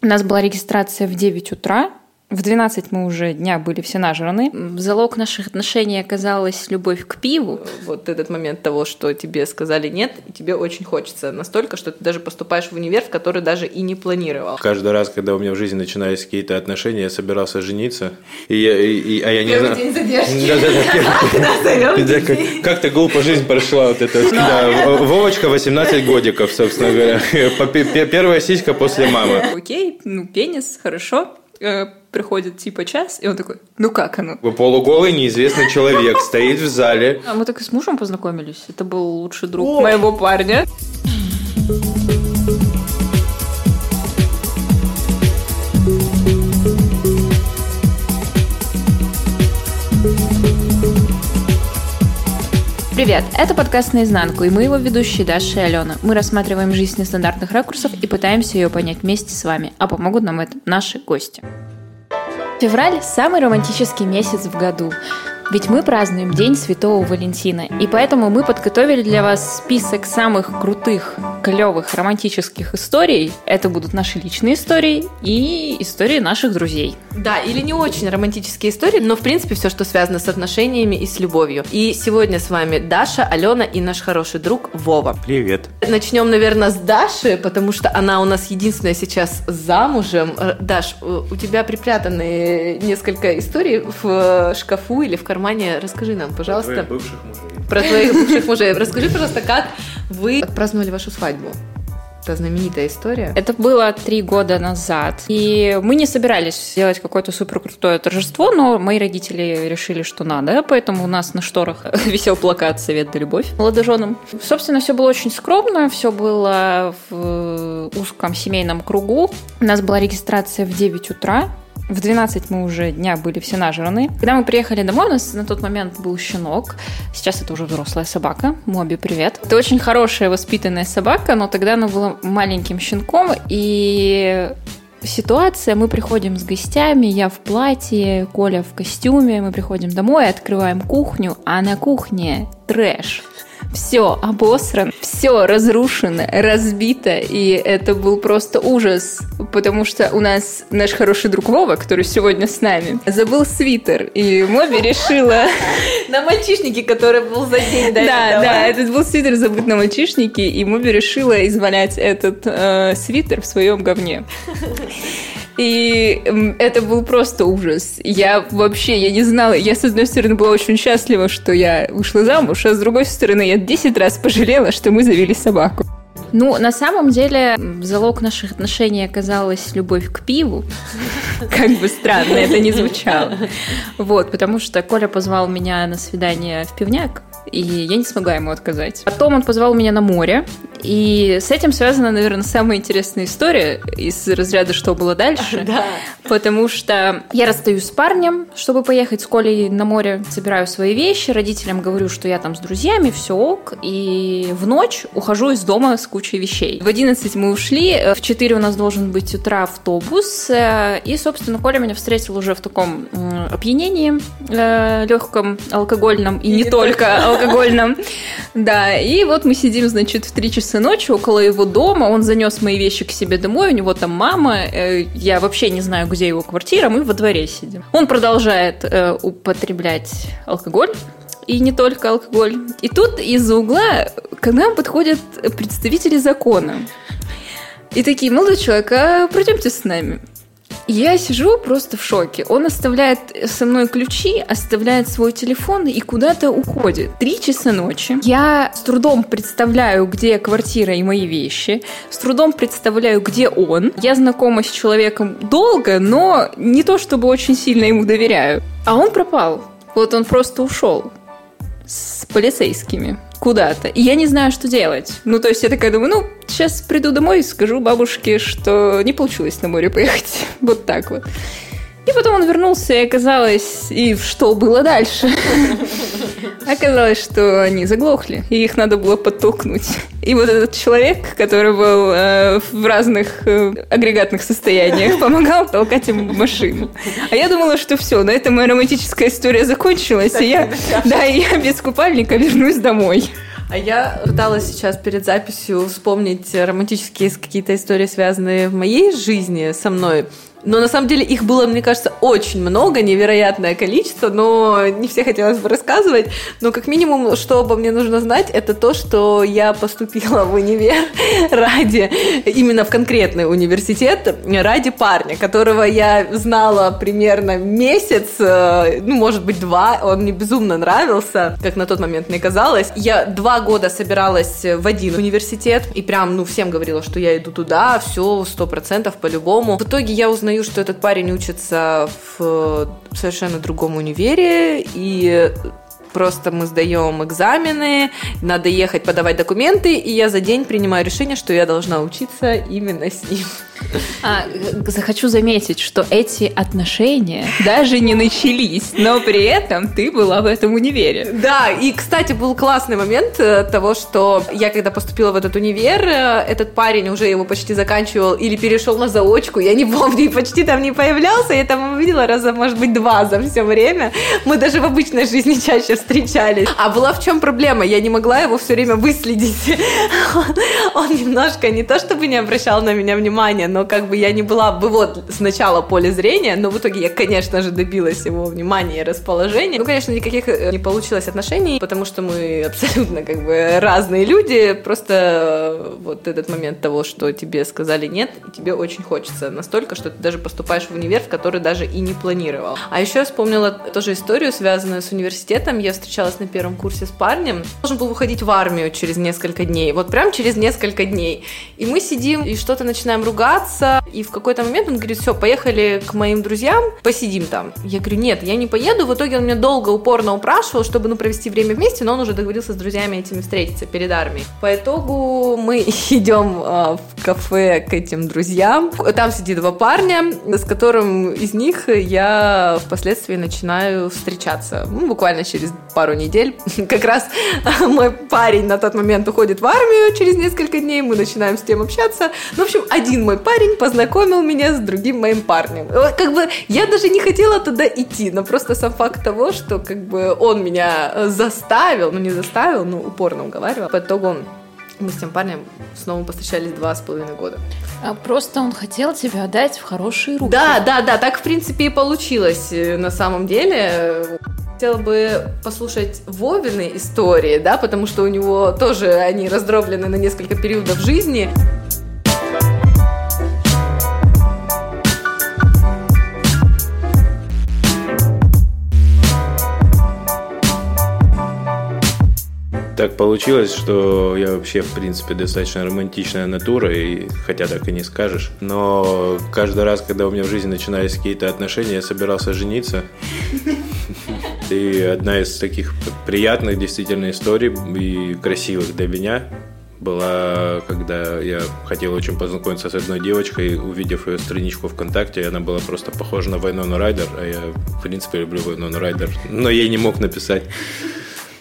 У нас была регистрация в 9 утра. В 12 мы уже дня были все нажраны. Залог наших отношений оказалась любовь к пиву. Вот этот момент того, что тебе сказали нет, и тебе очень хочется. Настолько, что ты даже поступаешь в универ, в который даже и не планировал. Каждый раз, когда у меня в жизни начинались какие-то отношения, я собирался жениться. Я не знаю... Первый день задержки. Как-то глупо жизнь прошла вот эта. Вовочка 18 годиков, собственно говоря. Первая сиська после мамы. Окей, ну пенис, хорошо. Приходит типа час, и он такой, ну как оно? Полуголый неизвестный человек стоит в зале. А мы так и с мужем познакомились. Это был лучший друг моего парня. Привет, это подкаст «Наизнанку», и мы его ведущие Даша и Алёна. Мы рассматриваем жизнь с нестандартных ракурсов и пытаемся ее понять вместе с вами, а помогут нам это наши гости. Февраль – самый романтический месяц в году, ведь мы празднуем День Святого Валентина, и поэтому мы подготовили для вас список самых крутых, клёвых романтических историй. Это будут наши личные истории и истории наших друзей. Да, или не очень романтические истории, но в принципе все, что связано с отношениями и с любовью. И сегодня с вами Даша, Алена и наш хороший друг Вова. Привет. Начнем, наверное, с Даши, потому что она у нас единственная сейчас замужем. Даш, у тебя припрятаны несколько историй в шкафу или в кармане. Расскажи нам, пожалуйста. Про твоих бывших мужей. Расскажи, пожалуйста, как вы отпраздновали вашу свадьбу. Это знаменитая история. Это было 3 года назад. И мы не собирались делать какое-то суперкрутое торжество, но мои родители решили, что надо. Поэтому у нас на шторах висел плакат «Совет да любовь» молодоженам. Собственно, все было очень скромно. Все было в узком семейном кругу. У нас была регистрация в 9 утра. В 12 мы уже дня были все нажраны. Когда мы приехали домой, у нас на тот момент был щенок. Сейчас это уже взрослая собака. Моби, привет. Это очень хорошая, воспитанная собака, но тогда она была маленьким щенком. И ситуация, мы приходим с гостями, я в платье, Коля в костюме. Мы приходим домой, открываем кухню, а на кухне трэш. Все обосрано, все разрушено, разбито, и это был просто ужас, потому что у нас наш хороший друг Вова, который сегодня с нами, забыл свитер, и Моби решила... На мальчишнике, который был за день до этого. Да, этот был свитер забыт на мальчишнике, и Моби решила извалять этот свитер в своем говне. И это был просто ужас. Я не знала. Я, с одной стороны, была очень счастлива, что я вышла замуж, а с другой стороны, я 10 раз пожалела, что мы завели собаку. Ну, на самом деле, залог наших отношений оказалась любовь к пиву. Как бы странно это ни звучало. Вот, потому что Коля позвал меня на свидание в пивняк, и я не смогла ему отказать. Потом он позвал меня на море, и с этим связана, наверное, самая интересная история из разряда «Что было дальше?». Да. Потому что я расстаюсь с парнем, чтобы поехать с Колей на море, собираю свои вещи, родителям говорю, что я там с друзьями, все ок, и в ночь ухожу из дома с кучей вещей. В 11 мы ушли, в 4 у нас должен быть утра автобус, и, собственно, Коля меня встретил уже в таком опьянении, легком, алкогольном, и не только алкогольном. Да, и вот мы сидим, значит, в 3 часа ночи около его дома, он занес мои вещи к себе домой, у него там мама, я вообще не знаю, где его квартира, мы во дворе сидим. Он продолжает употреблять алкоголь, и не только алкоголь. И тут из-за угла к нам подходят представители закона. И такие: молодой человек, а пройдемте с нами. Я сижу просто в шоке. Он оставляет со мной ключи, оставляет свой телефон и куда-то уходит. 3 часа ночи. Я с трудом представляю, где квартира и мои вещи. С трудом представляю, где он. Я знакома с человеком долго, но не то чтобы очень сильно ему доверяю. А он пропал. Вот он просто ушел с полицейскими куда-то. И я не знаю, что делать. Ну, то есть я такая думаю, сейчас приду домой и скажу бабушке, что не получилось на море поехать. Вот так вот. И потом он вернулся, и оказалось... И что было дальше? Оказалось, что они заглохли, и их надо было подтолкнуть. И вот этот человек, который был в разных агрегатных состояниях, помогал толкать им машину. А я думала, что все, на этом моя романтическая история закончилась, и я без купальника вернусь домой. А я пыталась сейчас перед записью вспомнить романтические какие-то истории, связанные в моей жизни со мной. Но на самом деле их было, мне кажется, очень много, невероятное количество, но не все хотелось бы рассказывать. Но как минимум, что обо мне нужно знать, это то, что я поступила в универ ради, именно в конкретный университет, ради парня, которого я знала примерно месяц, ну, может быть, 2, он мне безумно нравился, как на тот момент мне казалось. Я 2 года собиралась в один университет и прям, ну, всем говорила, что я иду туда, все, 100% по-любому. В итоге я узнала, что этот парень учится в совершенно другом универе, и просто мы сдаем экзамены, надо ехать подавать документы, и я за день принимаю решение, что я должна учиться именно с ним. Хочу заметить, что эти отношения даже не начались, но при этом ты была в этом универе. Да, и, кстати, был классный момент того, что я, когда поступила в этот универ, этот парень уже его почти заканчивал или перешел на заочку, я не помню, и почти там не появлялся, я там увидела раза, может быть, 2 за все время. Мы даже в обычной жизни чаще встречались. А была в чем проблема? Я не могла его все время выследить. Он немножко не то чтобы не обращал на меня внимания, но как бы я не была бы вот с начала поля зрения, но в итоге я, конечно же, добилась его внимания и расположения. Ну, конечно, никаких не получилось отношений, потому что мы абсолютно как бы разные люди, просто вот этот момент того, что тебе сказали нет, тебе очень хочется настолько, что ты даже поступаешь в универ, в который даже и не планировал. А еще я вспомнила тоже историю, связанную с университетом. Я встречалась на 1 курсе с парнем, должен был выходить в армию через несколько дней, вот прям через несколько дней. И мы сидим и что-то начинаем ругаться, и в какой-то момент он говорит: все, поехали к моим друзьям, посидим там. Я говорю: нет, я не поеду. В итоге он меня долго, упорно упрашивал, чтобы, ну, провести время вместе, но он уже договорился с друзьями этими встретиться перед армией. По итогу мы идем в кафе к этим друзьям. Там сидит 2 парня, с которым из них я впоследствии начинаю встречаться. Ну, буквально через пару недель. Как раз мой парень на тот момент уходит в армию через несколько дней, мы начинаем с тем общаться. Ну, в общем, один мой парень познакомил меня с другим моим парнем. Как бы я даже не хотела туда идти, но просто сам факт того, что как бы он меня заставил, ну не заставил, но упорно уговаривал. По итогу мы с тем парнем снова повстречались 2,5 года. А просто он хотел тебя отдать в хорошие руки. Да, так в принципе и получилось на самом деле. Хотела бы послушать Вовины истории, да, потому что у него тоже они раздроблены на несколько периодов жизни. Так получилось, что я вообще, в принципе, достаточно романтичная натура, и хотя так и не скажешь, но каждый раз, когда у меня в жизни начинались какие-то отношения, я собирался жениться. И одна из таких приятных действительно историй и красивых для меня была, когда я хотел очень познакомиться с одной девочкой, увидев ее страничку ВКонтакте, она была просто похожа на Вайнону Райдер, а я, в принципе, люблю Вайнону Райдер, но я не мог написать.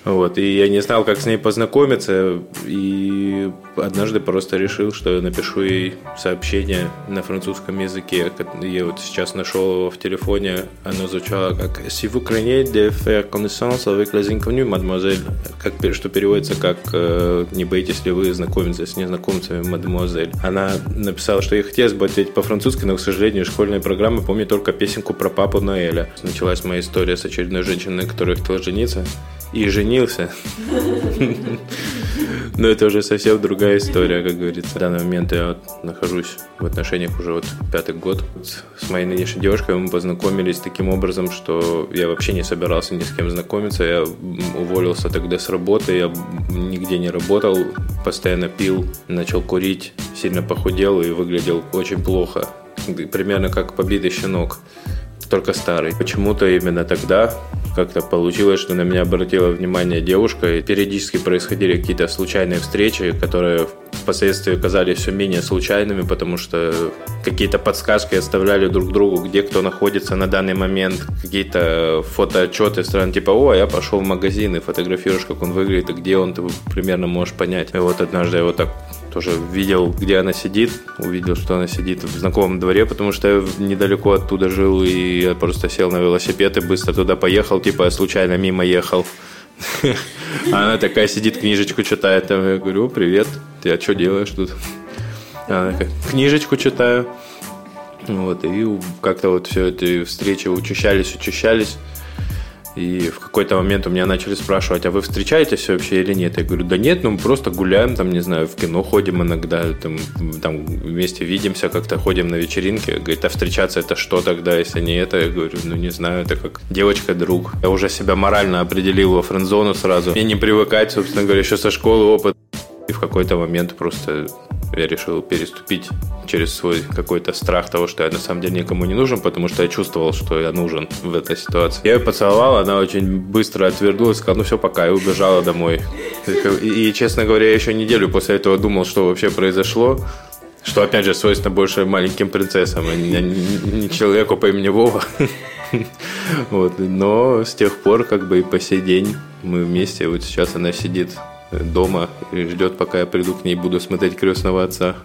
Вот, и я не знал, как с ней познакомиться, и однажды просто решил, что я напишу ей сообщение на французском языке. Я вот сейчас нашел его в телефоне, оно звучало как «Si vous craignez de faire connaissance avec les inconnus, mademoiselle», что переводится как «Не боитесь ли вы знакомиться с незнакомцами, мадемуазель». Она написала, что ей хотелось бы ответить по-французски, но, к сожалению, школьные программы помнят только песенку про Папу Ноэля. Началась моя история с очередной женщиной, которая хотела жениться. И женился. Но это уже совсем другая история, как говорится. В данный момент я вот нахожусь в отношениях уже вот 5-й год. С моей нынешней девушкой мы познакомились таким образом, что я вообще не собирался ни с кем знакомиться. Я уволился тогда с работы, я нигде не работал, постоянно пил, начал курить, сильно похудел и выглядел очень плохо. Примерно как побитый щенок, только старый. Почему-то именно тогда как-то получилось, что на меня обратила внимание девушка, и периодически происходили какие-то случайные встречи, которые впоследствии оказались все менее случайными, потому что какие-то подсказки оставляли друг другу, где кто находится на данный момент, какие-то фотоотчеты стран типа «О, я пошел в магазин», и фотографируешь, как он выглядит, и где он, ты примерно можешь понять. И вот однажды я вот так тоже видел, где она сидит, увидел, что она сидит в знакомом дворе, потому что я недалеко оттуда жил, и я просто сел на велосипед и быстро туда поехал, типа я случайно мимо ехал. Она такая сидит, книжечку читает. Я говорю: привет, ты а что делаешь тут? Она такая: книжечку читаю. Вот, и как-то вот все эти встречи учащались. И в какой-то момент у меня начали спрашивать: а вы встречаетесь вообще или нет? Я говорю: да нет, ну мы просто гуляем, там, не знаю, в кино ходим иногда, там вместе видимся, как-то ходим на вечеринки. Говорит: а встречаться это что тогда, если не это? Я говорю: ну не знаю, это как девочка-друг. Я уже себя морально определил во френд-зону сразу. Мне не привыкать, собственно говоря, еще со школы опыт. И в какой-то момент просто я решил переступить через свой какой-то страх того, что я на самом деле никому не нужен, потому что я чувствовал, что я нужен в этой ситуации. Я ее поцеловал, она очень быстро отвернулась, сказала: ну все, пока, и убежала домой. И, честно говоря, я еще неделю после этого думал, что вообще произошло, что, опять же, свойственно больше маленьким принцессам, а не человеку по имени Вова. Но с тех пор, как бы и по сей день, мы вместе, вот сейчас она сидит дома и ждет, пока я приду к ней, буду смотреть «Крестного отца».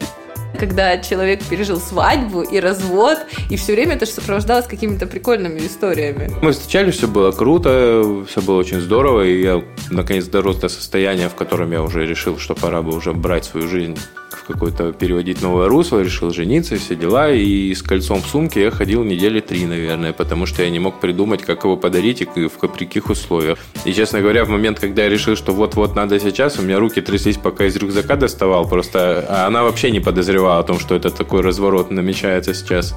Когда человек пережил свадьбу и развод, и все время это же сопровождалось какими-то прикольными историями. Мы встречались, все было круто, все было очень здорово, и я наконец дорос до состояния, в котором я уже решил, что пора бы уже брать свою жизнь в какое-то, переводить новое русло, решил жениться и все дела, и с кольцом в сумке я ходил недели 3, наверное, потому что я не мог придумать, как его подарить и в каких условиях. И, честно говоря, в момент, когда я решил, что вот-вот надо сейчас, у меня руки тряслись, пока из рюкзака доставал, просто а она вообще не подозревала о том, что это такой разворот намечается сейчас.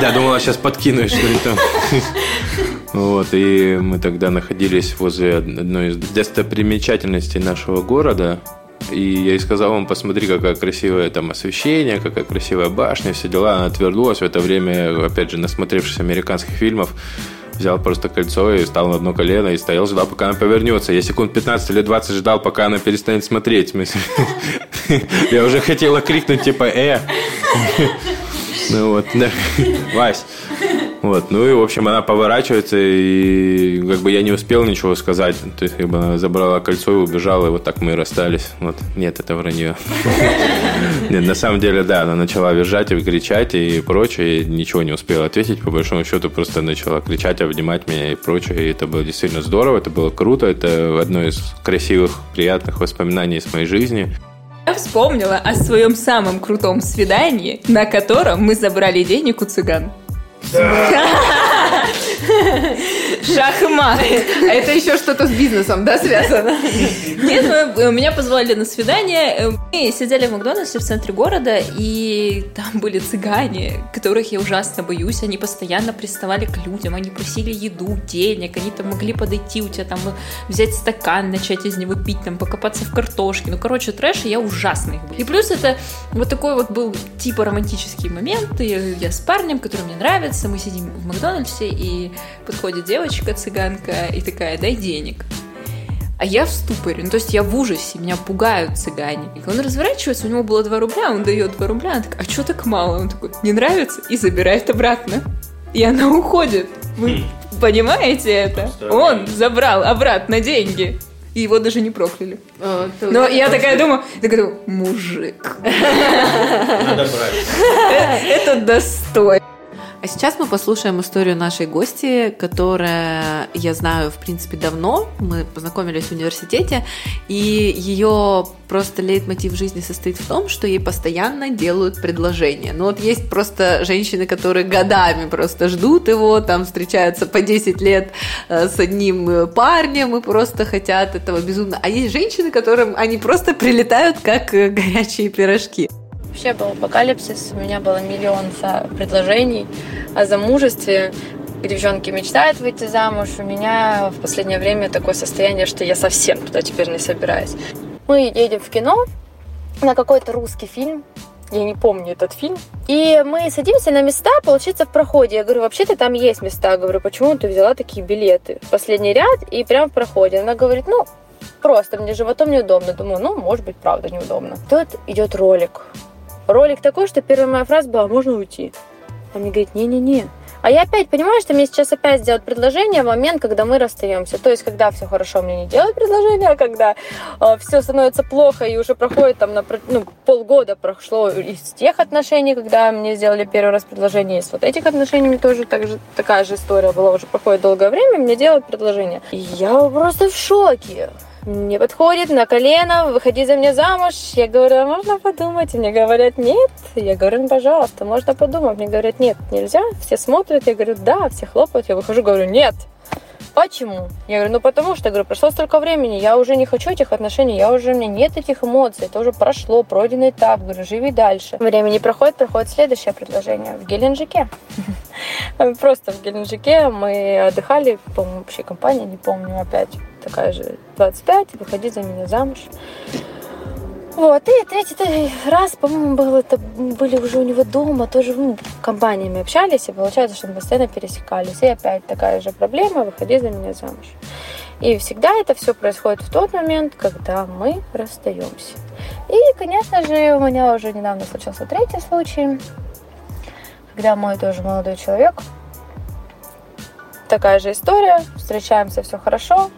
Да, думала, сейчас подкину что-нибудь там. Вот, и мы тогда находились возле одной из достопримечательностей нашего города. И я ей сказал: вам посмотри, какое красивое там освещение, какая красивая башня, все дела. Она отвернулась. В это время, опять же, насмотревшись американских фильмов, взял просто кольцо и встал на одно колено и стоял, ждал, пока она повернется. Я секунд 15 или 20 ждал, пока она перестанет смотреть. Я уже хотела крикнуть, типа: ну вот, Вась. Вот, ну и, в общем, она поворачивается, и как бы я не успел ничего сказать. То есть, как бы она забрала кольцо и убежала, и вот так мы и расстались. Вот, нет, это вранье. Нет, на самом деле, да, она начала визжать и кричать и прочее, и ничего не успела ответить. По большому счету, просто начала кричать, обнимать меня и прочее. И это было действительно здорово, это было круто. Это одно из красивых, приятных воспоминаний из моей жизни. Я вспомнила о своем самом крутом свидании, на котором мы забрали денег у цыган. Да. Шахмат. Это еще что-то с бизнесом, да, связано? Нет, меня позвали на свидание. Мы сидели в Макдональдсе в центре города, и там были цыгане, которых я ужасно боюсь. Они постоянно приставали к людям, они просили еду, денег, они там могли подойти, у тебя там взять стакан, начать из него пить, там покопаться в картошке. Ну, короче, трэш, и я ужасно их боюсь. И плюс это вот такой вот был типа романтический момент. Я с парнем, который мне нравится, мы сидим в Макдональдсе, и подходит девочка-цыганка и такая: дай денег. А я в ступоре, ну то есть я в ужасе, меня пугают цыгане. И он разворачивается, у него было 2 рубля, он дает 2 рубля, она такая: а что так мало? Он такой: не нравится, и забирает обратно. И она уходит. Вы понимаете это? Он забрал обратно деньги. И его даже не прокляли. Но я такая думаю, мужик. Надо брать. Это достойно. А сейчас мы послушаем историю нашей гости, которая, я знаю, в принципе, давно. Мы познакомились в университете, и ее просто лейтмотив жизни состоит в том, что ей постоянно делают предложения. Ну вот есть просто женщины, которые годами просто ждут его, там встречаются по 10 лет с одним парнем и просто хотят этого безумно. А есть женщины, которым они просто прилетают, как горячие пирожки. Вообще был апокалипсис, у меня было миллион предложений о замужестве, девчонки мечтают выйти замуж, у меня в последнее время такое состояние, что я совсем туда теперь не собираюсь. Мы едем в кино на какой-то русский фильм, я не помню этот фильм, и мы садимся на места, получается, в проходе. Я говорю: вообще-то там есть места, я говорю: почему ты взяла такие билеты? Последний ряд и прям в проходе. Она говорит: ну, просто мне животом неудобно. Думаю, ну, может быть, правда неудобно. Тут идет ролик. Ролик такой, что первая моя фраза была: можно уйти? Она мне говорит: не-не-не, А я опять понимаю, что мне сейчас опять сделают предложение в момент, когда мы расстаемся. То есть, когда все хорошо, мне не делают предложение, а когда все становится плохо и уже проходит там, полгода прошло из тех отношений, когда мне сделали первый раз предложение, из вот этих отношений мне тоже такая же история была, уже проходит долгое время, мне делают предложение. И я просто в шоке. Мне подходит на колено, выходи за меня замуж. Я говорю, а можно подумать? И мне говорят, нет. Я говорю, ну, пожалуйста, можно подумать. Мне говорят, нет, нельзя. Все смотрят. Я говорю, да, все хлопают. Я выхожу, говорю, нет. Почему? Я говорю, потому что, прошло столько времени, я уже не хочу этих отношений, у меня нет этих эмоций, это уже прошло, пройденный этап, живи дальше. Время не проходит следующее предложение в Геленджике. Просто в Геленджике мы отдыхали, по-моему, общей компании, не помню, опять такая же, 25, выходи за меня замуж. Вот, и третий раз, по-моему, был, это были уже у него дома, тоже компаниями общались, и получается, что мы постоянно пересекались. И опять такая же проблема, выходи за меня замуж. И всегда это все происходит в тот момент, когда мы расстаемся. И, конечно же, у меня уже недавно случился третий случай, когда мой тоже молодой человек, такая же история, встречаемся, все хорошо,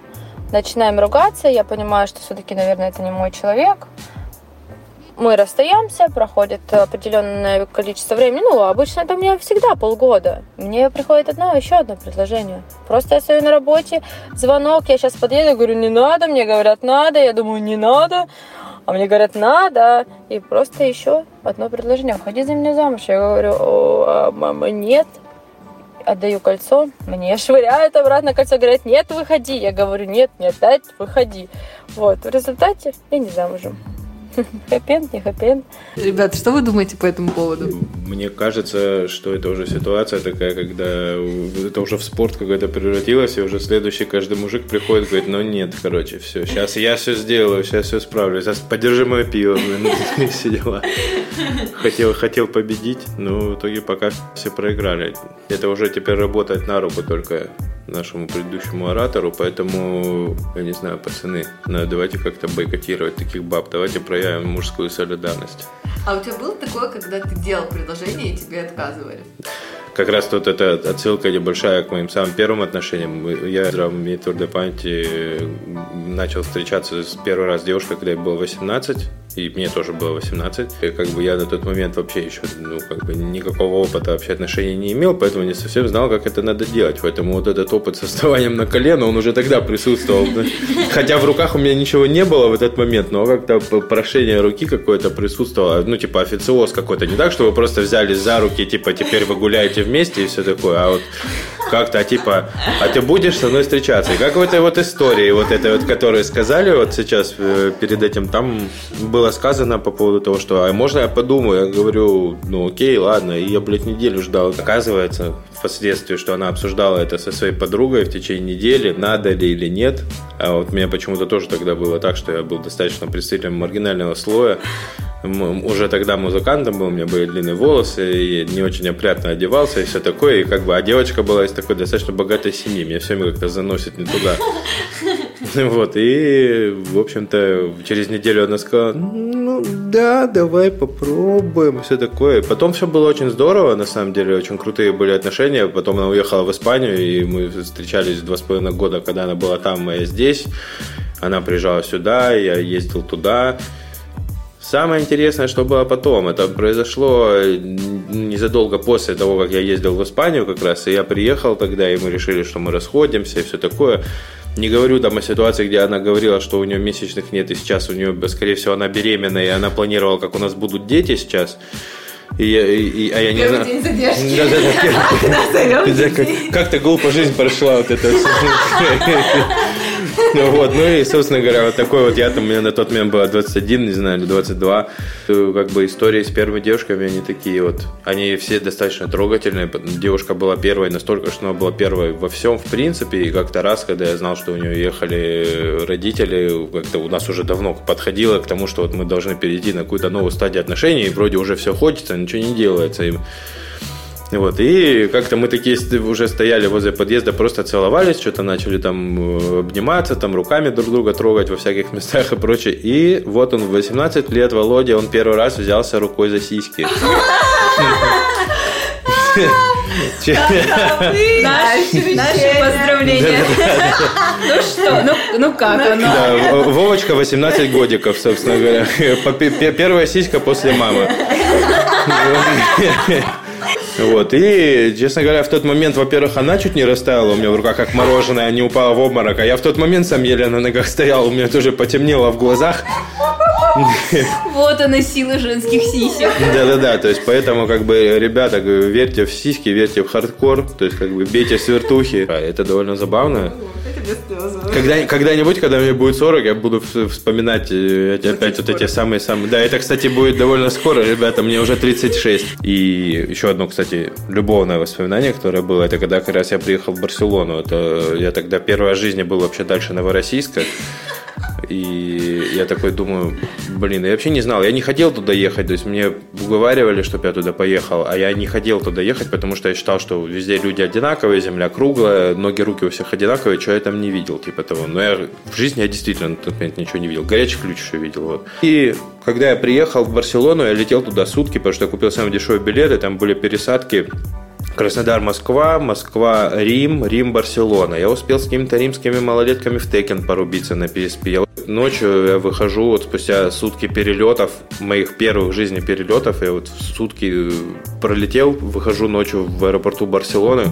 начинаем ругаться, я понимаю, что все-таки, наверное, это не мой человек. Мы расстаемся, проходит определенное количество времени. Обычно это у меня всегда полгода. Мне приходит еще одно предложение. Просто я стою на работе, звонок, я сейчас подъеду, говорю, не надо, мне говорят, надо. Я думаю, не надо, а мне говорят, надо. И просто еще одно предложение, выходи за меня замуж. Я говорю, мама, нет. Отдаю кольцо, мне швыряют обратно кольцо, говорят, нет, выходи. Я говорю, нет, дать, выходи. Вот, в результате я не замужем. Хэппи-энд, не хэппи-энд. Ребят, что вы думаете по этому поводу? Мне кажется, что это уже ситуация такая, когда это уже в спорт какой-то превратилось, и уже следующий каждый мужик приходит и говорит, все, сейчас я все сделаю, сейчас все справлюсь, сейчас подержи мое пиво, все дела. Хотел победить, но в итоге пока все проиграли. Это уже теперь работает на руку только нашему предыдущему оратору, поэтому, я не знаю, пацаны, давайте как-то бойкотировать таких баб, давайте проявим мужскую солидарность. А у тебя было такое, когда ты делал предложение и тебе отказывали? Как раз тут это отсылка небольшая к моим самым первым отношениям. Я, имею твердой памяти, начал встречаться с первый раз с девушкой, когда ей было 18, и мне тоже было 18. И я на тот момент вообще еще никакого опыта вообще отношений не имел, поэтому не совсем знал, как это надо делать. Поэтому этот опыт со вставанием на колено, он уже тогда присутствовал. Хотя в руках у меня ничего не было в этот момент, но как-то прошение руки какое-то присутствовало. Официоз какой-то. Не так, что вы просто взялись за руки, теперь вы гуляете вместе и все такое, а вот как-то, а ты будешь со мной встречаться. И как в этой истории, которую сказали сейчас перед этим, там было сказано по поводу того, что а можно я подумаю? Я говорю, окей, ладно. И я, неделю ждал. Оказывается, впоследствии, что она обсуждала это со своей подругой в течение недели, надо ли или нет. А меня почему-то тоже тогда было так, что я был достаточно представителем маргинального слоя. Уже тогда музыкантом был, у меня были длинные волосы, и не очень опрятно одевался, и все такое. И а девочка была из такой достаточно богатой семьи, меня все время как-то заносит не туда. И, в общем-то, через неделю она сказала, да, давай попробуем, все такое. Потом все было очень здорово, на самом деле, очень крутые были отношения. Потом она уехала в Испанию, и мы встречались 2,5 года, когда она была там, а я здесь. Она приезжала сюда, я ездил туда. Самое интересное, что было потом, это произошло незадолго после того, как я ездил в Испанию как раз, и я приехал тогда, и мы решили, что мы расходимся и все такое. Не говорю о ситуации, где она говорила, что у нее месячных нет, и сейчас у нее, скорее всего, она беременна, и она планировала, как у нас будут дети сейчас. Я не знаю. Первый день задержки. Как-то глупо жизнь прошла вот это все. И, собственно говоря, я у меня на тот момент было 21, не знаю, или 22. Истории с первыми девушками, они такие они все достаточно трогательные. Девушка была первой настолько, что она была первой во всем, в принципе, и как-то раз, когда я знал, что у нее ехали родители, у нас уже давно подходило к тому, что мы должны перейти на какую-то новую стадию отношений, и вроде уже все хочется, ничего не делается. И как-то мы такие уже стояли возле подъезда, просто целовались, что-то начали обниматься, руками друг друга трогать во всяких местах и прочее. И он в 18 лет, Володя, он первый раз взялся рукой за сиськи. Наши поздравления. Ну что, ну как оно? Вовочка 18 годиков, собственно говоря. Первая сиська после мамы. Вот. И, честно говоря, в тот момент, во-первых, она чуть не растаяла у меня в руках, как мороженое, не упала в обморок. А я в тот момент сам еле на ногах стоял, у меня тоже потемнело в глазах. Вот она, сила женских сисек. Да-да-да, то есть поэтому, как бы, ребята, верьте в сиськи, верьте в хардкор, то есть, как бы, бейте с вертухи. Это довольно забавно. Когда-нибудь, когда мне будет 40, я буду вспоминать опять вот эти самые-самые... Да, это, кстати, будет довольно скоро, ребята, мне уже 36. И еще одно, кстати, любовное воспоминание, которое было, это когда как раз я приехал в Барселону. Это я тогда первая в жизни был вообще дальше Новороссийска. И я такой думаю, блин, я вообще не знал, я не хотел туда ехать, то есть мне уговаривали, чтобы я туда поехал, а я не хотел туда ехать, потому что я считал, что везде люди одинаковые, земля круглая, ноги, руки у всех одинаковые, чего я там не видел, типа того, но я в жизни я действительно на тот момент ничего не видел, горячий ключ еще видел, вот. И когда я приехал в Барселону, я летел туда сутки, потому что я купил самые дешевые билеты, там были пересадки. Краснодар, Москва, Москва, Рим, Рим, Барселона. Я успел с какими-то римскими малолетками в Tekken порубиться на PSP. Ночью я выхожу, вот спустя сутки перелетов, моих первых в жизни перелетов, я вот сутки пролетел, выхожу ночью в аэропорту Барселоны,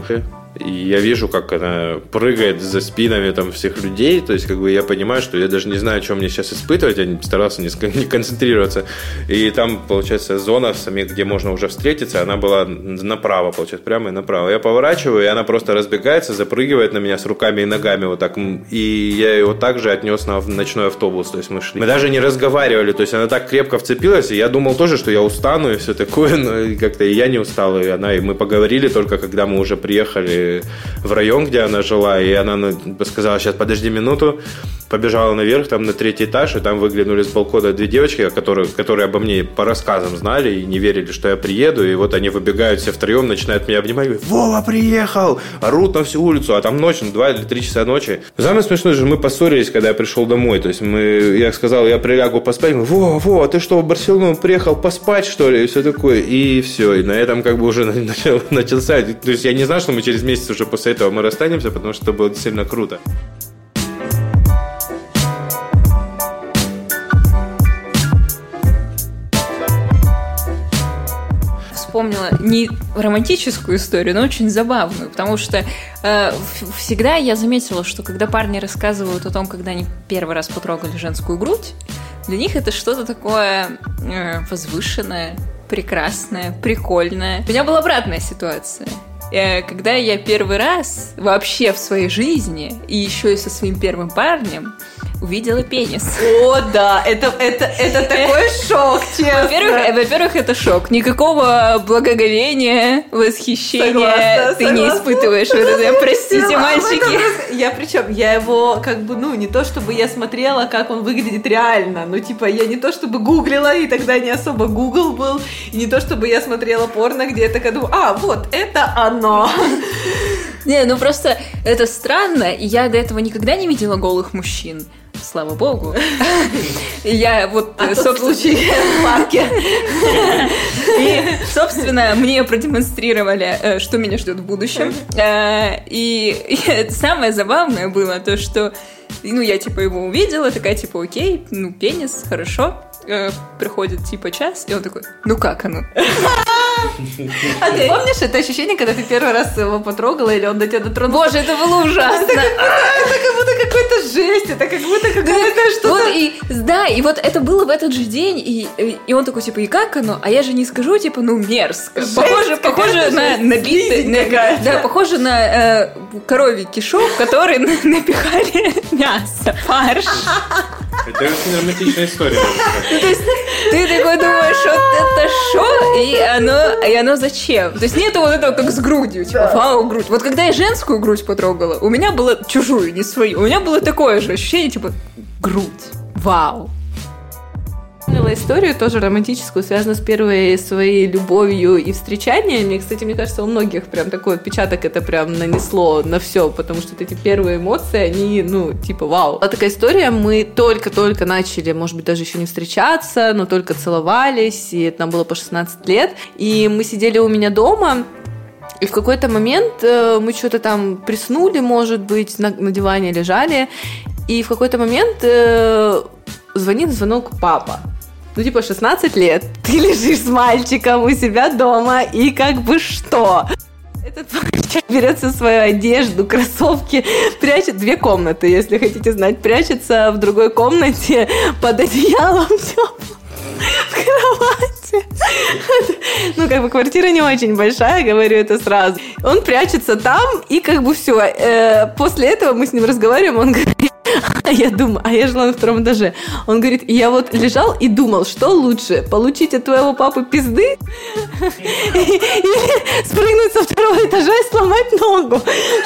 и я вижу, как она прыгает за спинами там всех людей, то есть, как бы, я понимаю, что я даже не знаю, что мне сейчас испытывать, я старался не концентрироваться, и там, получается, зона в самих, где можно уже встретиться, она была направо, получается, прямо и направо, я поворачиваю, и она просто разбегается, запрыгивает на меня с руками и ногами вот так, и я ее также отнес на ночной автобус, то есть мы шли, мы даже не разговаривали, то есть она так крепко вцепилась, и я думал тоже, что я устану и все такое, но как-то и я не устал, и она, и мы поговорили только, когда мы уже приехали в район, где она жила, и она сказала, сейчас подожди минуту, побежала наверх, там на третий этаж, и там выглянули с балкона две девочки, которые обо мне по рассказам знали и не верили, что я приеду, и вот они выбегают все втроем, начинают меня обнимать, говорят, Вова приехал, орут на всю улицу, а там ночь, 2 или 3 часа ночи. Самое смешное же, мы поссорились, когда я пришел домой, то есть я сказал, я прилягу поспать, говорю, Вова, ты что, в Барселону приехал поспать, что ли, и все такое, и все, и на этом как бы уже начался, то есть я не знал, что мы через месяц уже после этого мы расстанемся, потому что это было действительно круто. Вспомнила не романтическую историю, но очень забавную, потому что всегда я заметила, что когда парни рассказывают о том, когда они первый раз потрогали женскую грудь, для них это что-то такое возвышенное, прекрасное, прикольное. У меня была обратная ситуация. Когда я первый раз вообще в своей жизни, и еще и со своим первым парнем, увидела пенис. О, да, это такой шок, честно. Во-первых, это шок. Никакого благоговения, восхищения согласна. Не испытываешь. Простите, мальчики. Я его как бы, не то чтобы я смотрела, как он выглядит реально, я не то чтобы гуглила, и тогда не особо гугл был, и не то чтобы я смотрела порно, где я такая думаю, вот это оно. Не, просто это странно, и я до этого никогда не видела голых мужчин. Слава богу. Я вот, собственно, мне продемонстрировали, что меня ждет в будущем. И самое забавное было то, что я его увидела, такая окей, пенис, хорошо. Приходит час, и он такой, как оно? А ты помнишь это ощущение, когда ты первый раз его потрогала, или он до тебя дотронулся? Боже, это было ужасно! Это как будто какая-то жесть, это как будто какое-то что-то... Да, и вот это было в этот же день, и он такой, и как оно? А я же не скажу, мерзко. Похоже на набитое... Да, похоже на коровий кишок, который напихали мясо, фарш. Это очень романтичная история. То есть ты такой думаешь, вот это шо, и оно зачем? То есть нету вот этого, как с грудью, вау, грудь. Вот когда я женскую грудь потрогала, у меня было чужую, не свою, у меня было такое же ощущение, грудь, вау. Историю тоже романтическую, связанную с первой своей любовью и встречаниями. Кстати, мне кажется, у многих прям такой отпечаток это прям нанесло на все, потому что вот эти первые эмоции, они, вау. Была такая история, мы только-только начали, может быть, даже еще не встречаться, но только целовались, и это нам было по 16 лет, и мы сидели у меня дома, И в какой-то момент мы что-то там приснули, может быть, на диване лежали. И в какой-то момент звонит звонок папа. Ну, типа, 16 лет, ты лежишь с мальчиком у себя дома, и как бы что? Этот мальчик берет всю свою одежду, кроссовки, прячет две комнаты, если хотите знать, прячется в другой комнате под одеялом теплым. В кровати. Ну, как бы квартира не очень большая, говорю это сразу. Он прячется там, и как бы все. После этого мы с ним разговариваем, он говорит, я жила на втором этаже. Он говорит, я вот лежал и думал, что лучше, получить от твоего папы пизды или спрыгнуть со второго этажа и сломать ногу.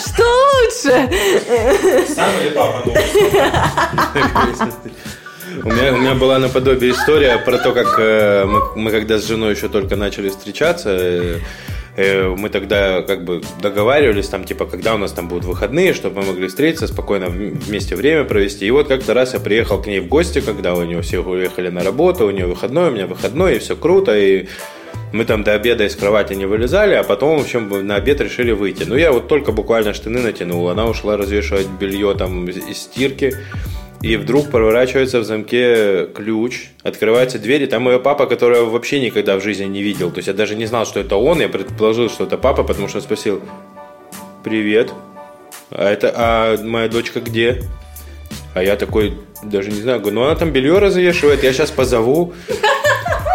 Что лучше? Сам или папа ногу? У меня была наподобие история про то, как мы когда с женой еще только начали встречаться, мы тогда как бы договаривались, там, типа, когда у нас там будут выходные, чтобы мы могли встретиться, спокойно вместе время провести. И вот как-то раз я приехал к ней в гости, когда у нее все уехали на работу, у нее выходной, у меня выходной, и все круто, и мы там до обеда из кровати не вылезали, а потом, в общем, на обед решили выйти. Ну, я вот только буквально штаны натянул, она ушла развешивать белье там из стирки. И вдруг проворачивается в замке ключ, открывается дверь, и там ее папа, которого вообще никогда в жизни не видел. То есть я даже не знал, что это он, я предположил, что это папа, потому что спросил: «Привет, а моя дочка где?» А я такой, даже не знаю, говорю, ну она там белье развешивает, я сейчас позову.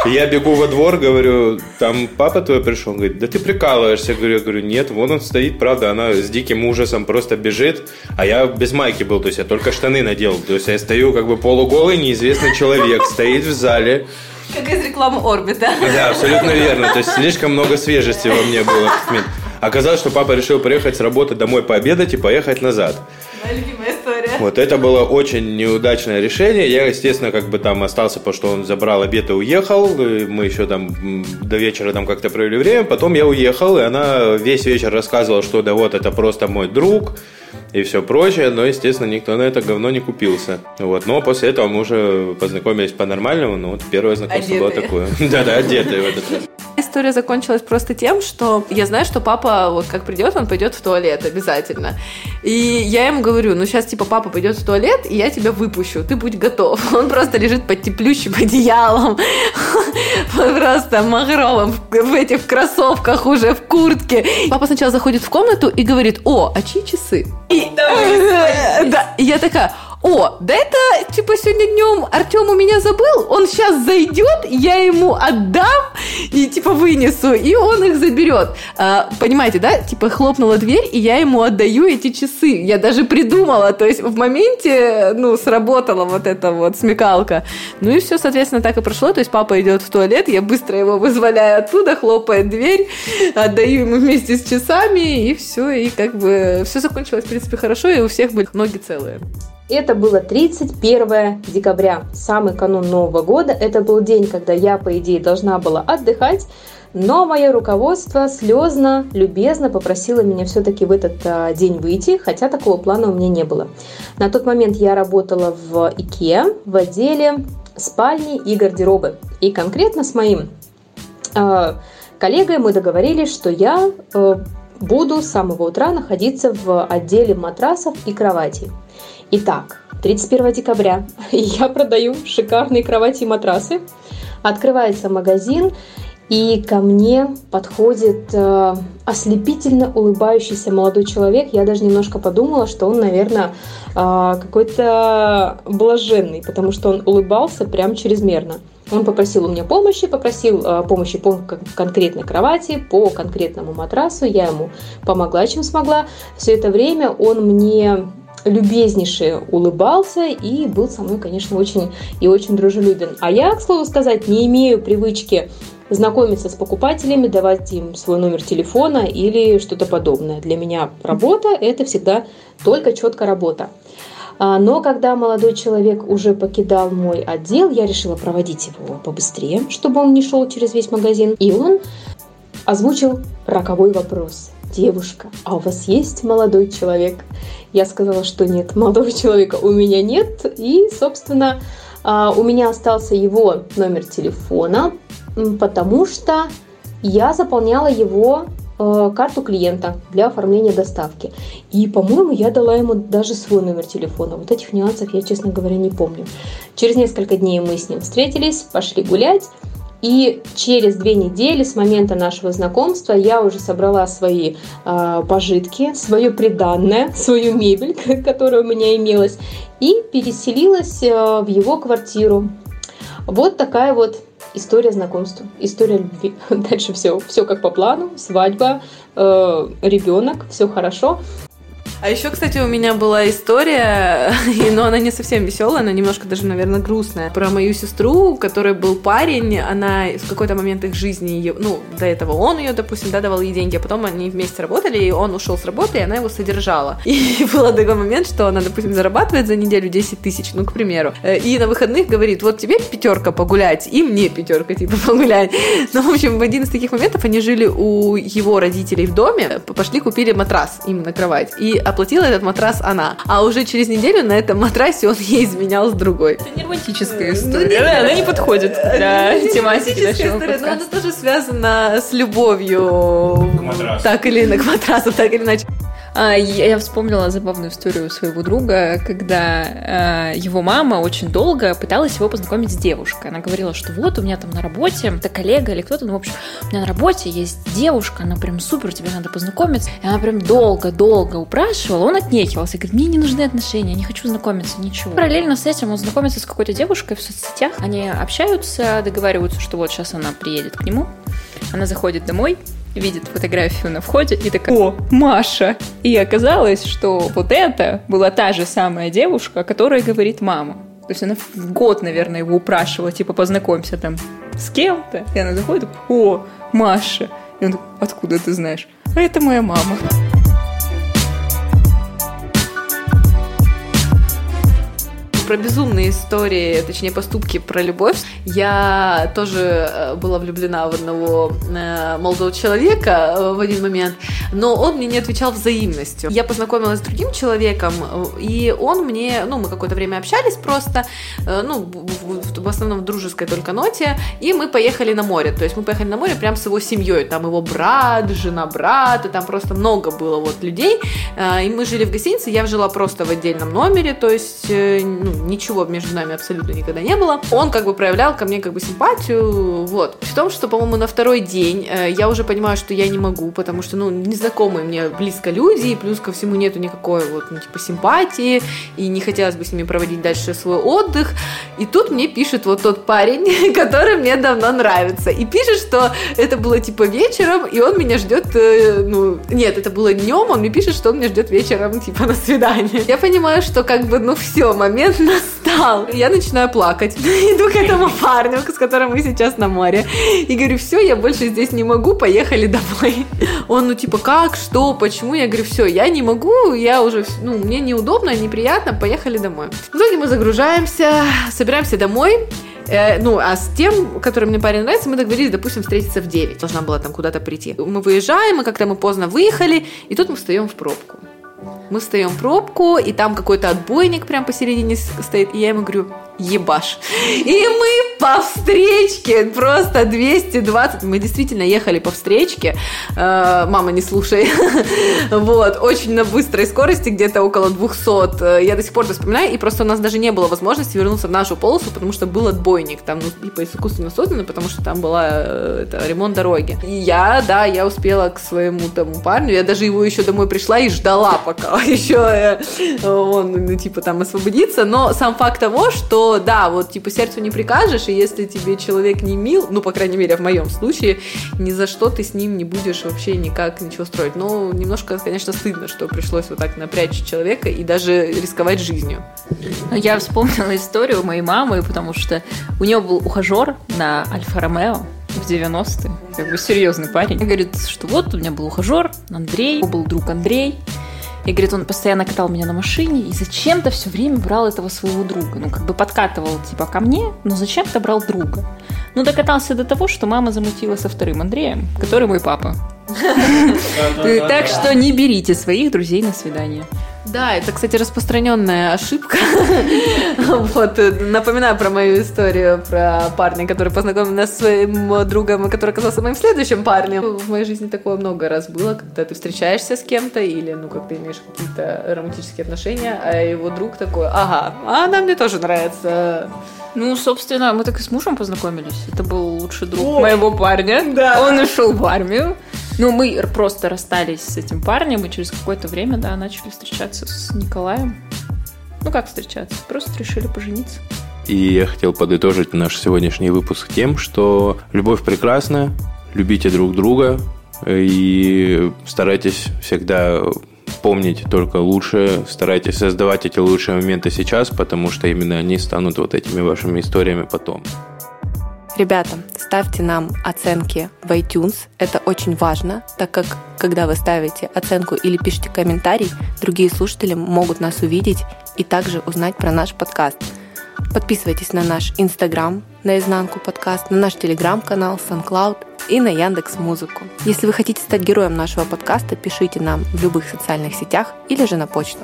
Я бегу во двор, говорю, там папа твой пришел. Он говорит, да ты прикалываешься. Я говорю, нет, вон он стоит, правда. Она с диким ужасом просто бежит. А я без майки был, то есть я только штаны надел. То есть я стою как бы полуголый, неизвестный человек стоит в зале. Как из рекламы Орбита. Да, абсолютно верно. То есть слишком много свежести во мне было. Оказалось, что папа решил приехать с работы домой пообедать и поехать назад. Моя любимая история. Вот это было очень неудачное решение. Я, естественно, как бы там остался, потому что он забрал обед и уехал. И мы еще там до вечера там как-то провели время. Потом я уехал, и она весь вечер рассказывала, что да вот это просто мой друг и все прочее. Но, естественно, никто на это говно не купился. Вот. Но после этого мы уже познакомились по-нормальному. Но вот первое знакомство было такое. Да-да, одетые в этот раз. История закончилась просто тем, что я знаю, что папа, вот как придет, он пойдет в туалет обязательно. И я ему говорю, ну сейчас типа папа пойдет в туалет, и я тебя выпущу, ты будь готов. Он просто лежит под теплющим одеялом, просто махровым в этих кроссовках уже, в куртке. Папа сначала заходит в комнату и говорит, о, а чьи часы? И я такая... О, да это, типа, сегодня днем Артем у меня забыл, он сейчас зайдет, я ему отдам и, типа, вынесу, и он их заберет. А, понимаете, да? Типа, хлопнула дверь, и я ему отдаю эти часы. Я даже придумала, то есть в моменте, ну, сработала вот эта вот смекалка. Ну и все, соответственно, так и прошло, то есть папа идет в туалет, я быстро его вызволяю оттуда, хлопает дверь, отдаю ему вместе с часами, и все, и как бы все закончилось, в принципе, хорошо, и у всех были ноги целые. Это было 31 декабря, самый канун Нового года. Это был день, когда я, по идее, должна была отдыхать, но мое руководство слезно, любезно попросило меня все-таки в этот день выйти, хотя такого плана у меня не было. На тот момент я работала в ИКЕА в отделе спальни и гардеробы. И конкретно с моим коллегой мы договорились, что я буду с самого утра находиться в отделе матрасов и кроватей. Итак, 31 декабря я продаю шикарные кровати и матрасы. Открывается магазин, и ко мне подходит ослепительно улыбающийся молодой человек. Я даже немножко подумала, что он, наверное, какой-то блаженный, потому что он улыбался прям чрезмерно. Он попросил у меня помощи, попросил помощи по конкретной кровати, по конкретному матрасу. Я ему помогла, чем смогла. Все это время он мне... любезнейше улыбался и был со мной, конечно, очень и очень дружелюбен. А я, к слову сказать, не имею привычки знакомиться с покупателями, давать им свой номер телефона или что-то подобное. Для меня работа – это всегда только четкая работа. Но когда молодой человек уже покидал мой отдел, я решила проводить его побыстрее, чтобы он не шел через весь магазин. И он озвучил роковой вопрос. «Девушка, а у вас есть молодой человек?» Я сказала, что нет, молодого человека у меня нет. И, собственно, у меня остался его номер телефона, потому что я заполняла его карту клиента для оформления доставки. И, по-моему, я дала ему даже свой номер телефона. Вот этих нюансов я, честно говоря, не помню. Через несколько дней мы с ним встретились, пошли гулять. И через 2 недели с момента нашего знакомства я уже собрала свои пожитки, свое приданное, свою мебель, которая у меня имелась, и переселилась в его квартиру. Вот такая вот история знакомства, история любви. Дальше все как по плану, свадьба, ребенок, все хорошо. А еще, кстати, у меня была история, но она не совсем веселая, она немножко даже, наверное, грустная. Про мою сестру, у которой был парень, она в какой-то момент их жизни, ну, до этого он ее, допустим, да, давал ей деньги, а потом они вместе работали, и он ушел с работы, и она его содержала. И был такой момент, что она, допустим, зарабатывает за неделю 10 тысяч, ну, к примеру, и на выходных говорит: вот тебе 5 погулять, и мне 5 погулять. Ну, в общем, в один из таких моментов они жили у его родителей в доме, пошли купили матрас им на кровать, и оплатила этот матрас она. А уже через неделю на этом матрасе он ей изменял с другой. Это не романтическая история. Ну, она не подходит для тематики нашего подкаста. Но она тоже связана с любовью. К матрасу. Так или иначе, к матрасу, так или иначе. Я вспомнила забавную историю своего друга, когда его мама очень долго пыталась его познакомить с девушкой. Она говорила, что вот у меня там на работе, это коллега или кто-то, ну, в общем, у меня на работе есть девушка, она прям супер, тебе надо познакомиться. И она прям долго-долго упрашивала, он отнекивался, говорит: мне не нужны отношения, не хочу знакомиться, ничего. Параллельно с этим он знакомится с какой-то девушкой в соцсетях, они общаются, договариваются, что вот сейчас она приедет к нему, она заходит домой, видит фотографию на входе и такая: о, Маша! И оказалось, что вот это была та же самая девушка, о которой говорит мама. То есть она в год, наверное, его упрашивала, типа: познакомься там с кем-то. И она заходит: о, Маша! И он такой: откуда ты знаешь? А это моя мама. Про безумные истории, точнее поступки про любовь. Я тоже была влюблена в одного молодого человека в один момент, но он мне не отвечал взаимностью. Я познакомилась с другим человеком, и он мне, ну, мы какое-то время общались просто, ну, в основном в дружеской только ноте, и мы поехали на море. То есть мы поехали на море прям с его семьей, там его брат, жена брата, там просто много было вот людей, и мы жили в гостинице, я жила просто в отдельном номере, то есть, ну, ничего между нами абсолютно никогда не было. Он как бы проявлял ко мне как бы симпатию, вот. В том, что, по-моему, на второй день я уже понимаю, что я не могу, потому что, ну, незнакомые мне близко люди, и плюс ко всему нету никакой вот, ну, типа, симпатии, и не хотелось бы с ними проводить дальше свой отдых. И тут мне пишет вот тот парень, который мне давно нравится, и пишет, что это было, типа, вечером, и он меня ждет, ну, нет, это было днем, он мне пишет, что он меня ждет вечером, типа, на свидание. Я понимаю, что, как бы, ну, все, момент настал. Я начинаю плакать. Иду к этому парню, с которым мы сейчас на море. И говорю: все, я больше здесь не могу, поехали домой. Он, ну, типа: как, что, почему? Я говорю: все, я не могу, я уже, ну, мне неудобно, неприятно, поехали домой. В итоге мы загружаемся, собираемся домой. Ну, а с тем, который мне парень нравится, мы договорились, допустим, встретиться в 9. Должна была там куда-то прийти. Мы выезжаем, и как-то мы поздно выехали, и тут мы встаем в пробку. Мы встаем в пробку, и там какой-то отбойник прям посередине стоит, и я ему говорю: ебаш. И мы по встречке, просто 220, мы действительно ехали по встречке, мама, не слушай, вот, очень на быстрой скорости, где-то около 200, я до сих пор это вспоминаю, и просто у нас даже не было возможности вернуться в нашу полосу, потому что был отбойник, там, ну, типа, искусственно созданный, потому что там был ремонт дороги. И я успела к своему тому парню, я даже его еще домой пришла и ждала, пока еще он, ну, типа, там освободится, но сам факт того, что да, вот, типа, сердцу не прикажешь, и если тебе человек не мил, ну, по крайней мере, в моем случае, ни за что ты с ним не будешь вообще никак ничего строить. Но немножко, конечно, стыдно, что пришлось вот так напрячь человека и даже рисковать жизнью. Я вспомнила историю моей мамы, потому что у нее был ухажер на Альфа-Ромео в 90-е, как бы серьезный парень. И говорит, что вот у меня был ухажер Андрей, был друг Андрей. И, говорит, он постоянно катал меня на машине и зачем-то все время брал этого своего друга. Ну, как бы подкатывал, типа, ко мне, но зачем-то брал друга. Ну, докатался до того, что мама замутила со вторым Андреем, который мой папа. Так что не берите своих друзей на свидание. Да, это, кстати, распространенная ошибка. Вот, напоминаю про мою историю про парня, который познакомил нас с своим другом, который оказался моим следующим парнем. В моей жизни такое много раз было, когда ты встречаешься с кем-то или, ну, как ты имеешь какие-то романтические отношения, а его друг такой, ага, а она мне тоже нравится. Ну, собственно, мы так и с мужем познакомились. Это был лучший друг моего парня. Да. Он ушел в армию. Ну, мы просто расстались с этим парнем, и через какое-то время, да, начали встречаться с Николаем. Ну, как встречаться? Просто решили пожениться. И я хотел подытожить наш сегодняшний выпуск тем, что любовь прекрасна, любите друг друга и старайтесь всегда... Помните только лучшее, старайтесь создавать эти лучшие моменты сейчас, потому что именно они станут вот этими вашими историями потом. Ребята, ставьте нам оценки в iTunes, это очень важно, так как, когда вы ставите оценку или пишете комментарий, другие слушатели могут нас увидеть и также узнать про наш подкаст. Подписывайтесь на наш Instagram, Наизнанку подкаст, на наш Telegram-канал, SoundCloud и на Яндекс.Музыку. Если вы хотите стать героем нашего подкаста, пишите нам в любых социальных сетях или же на почту.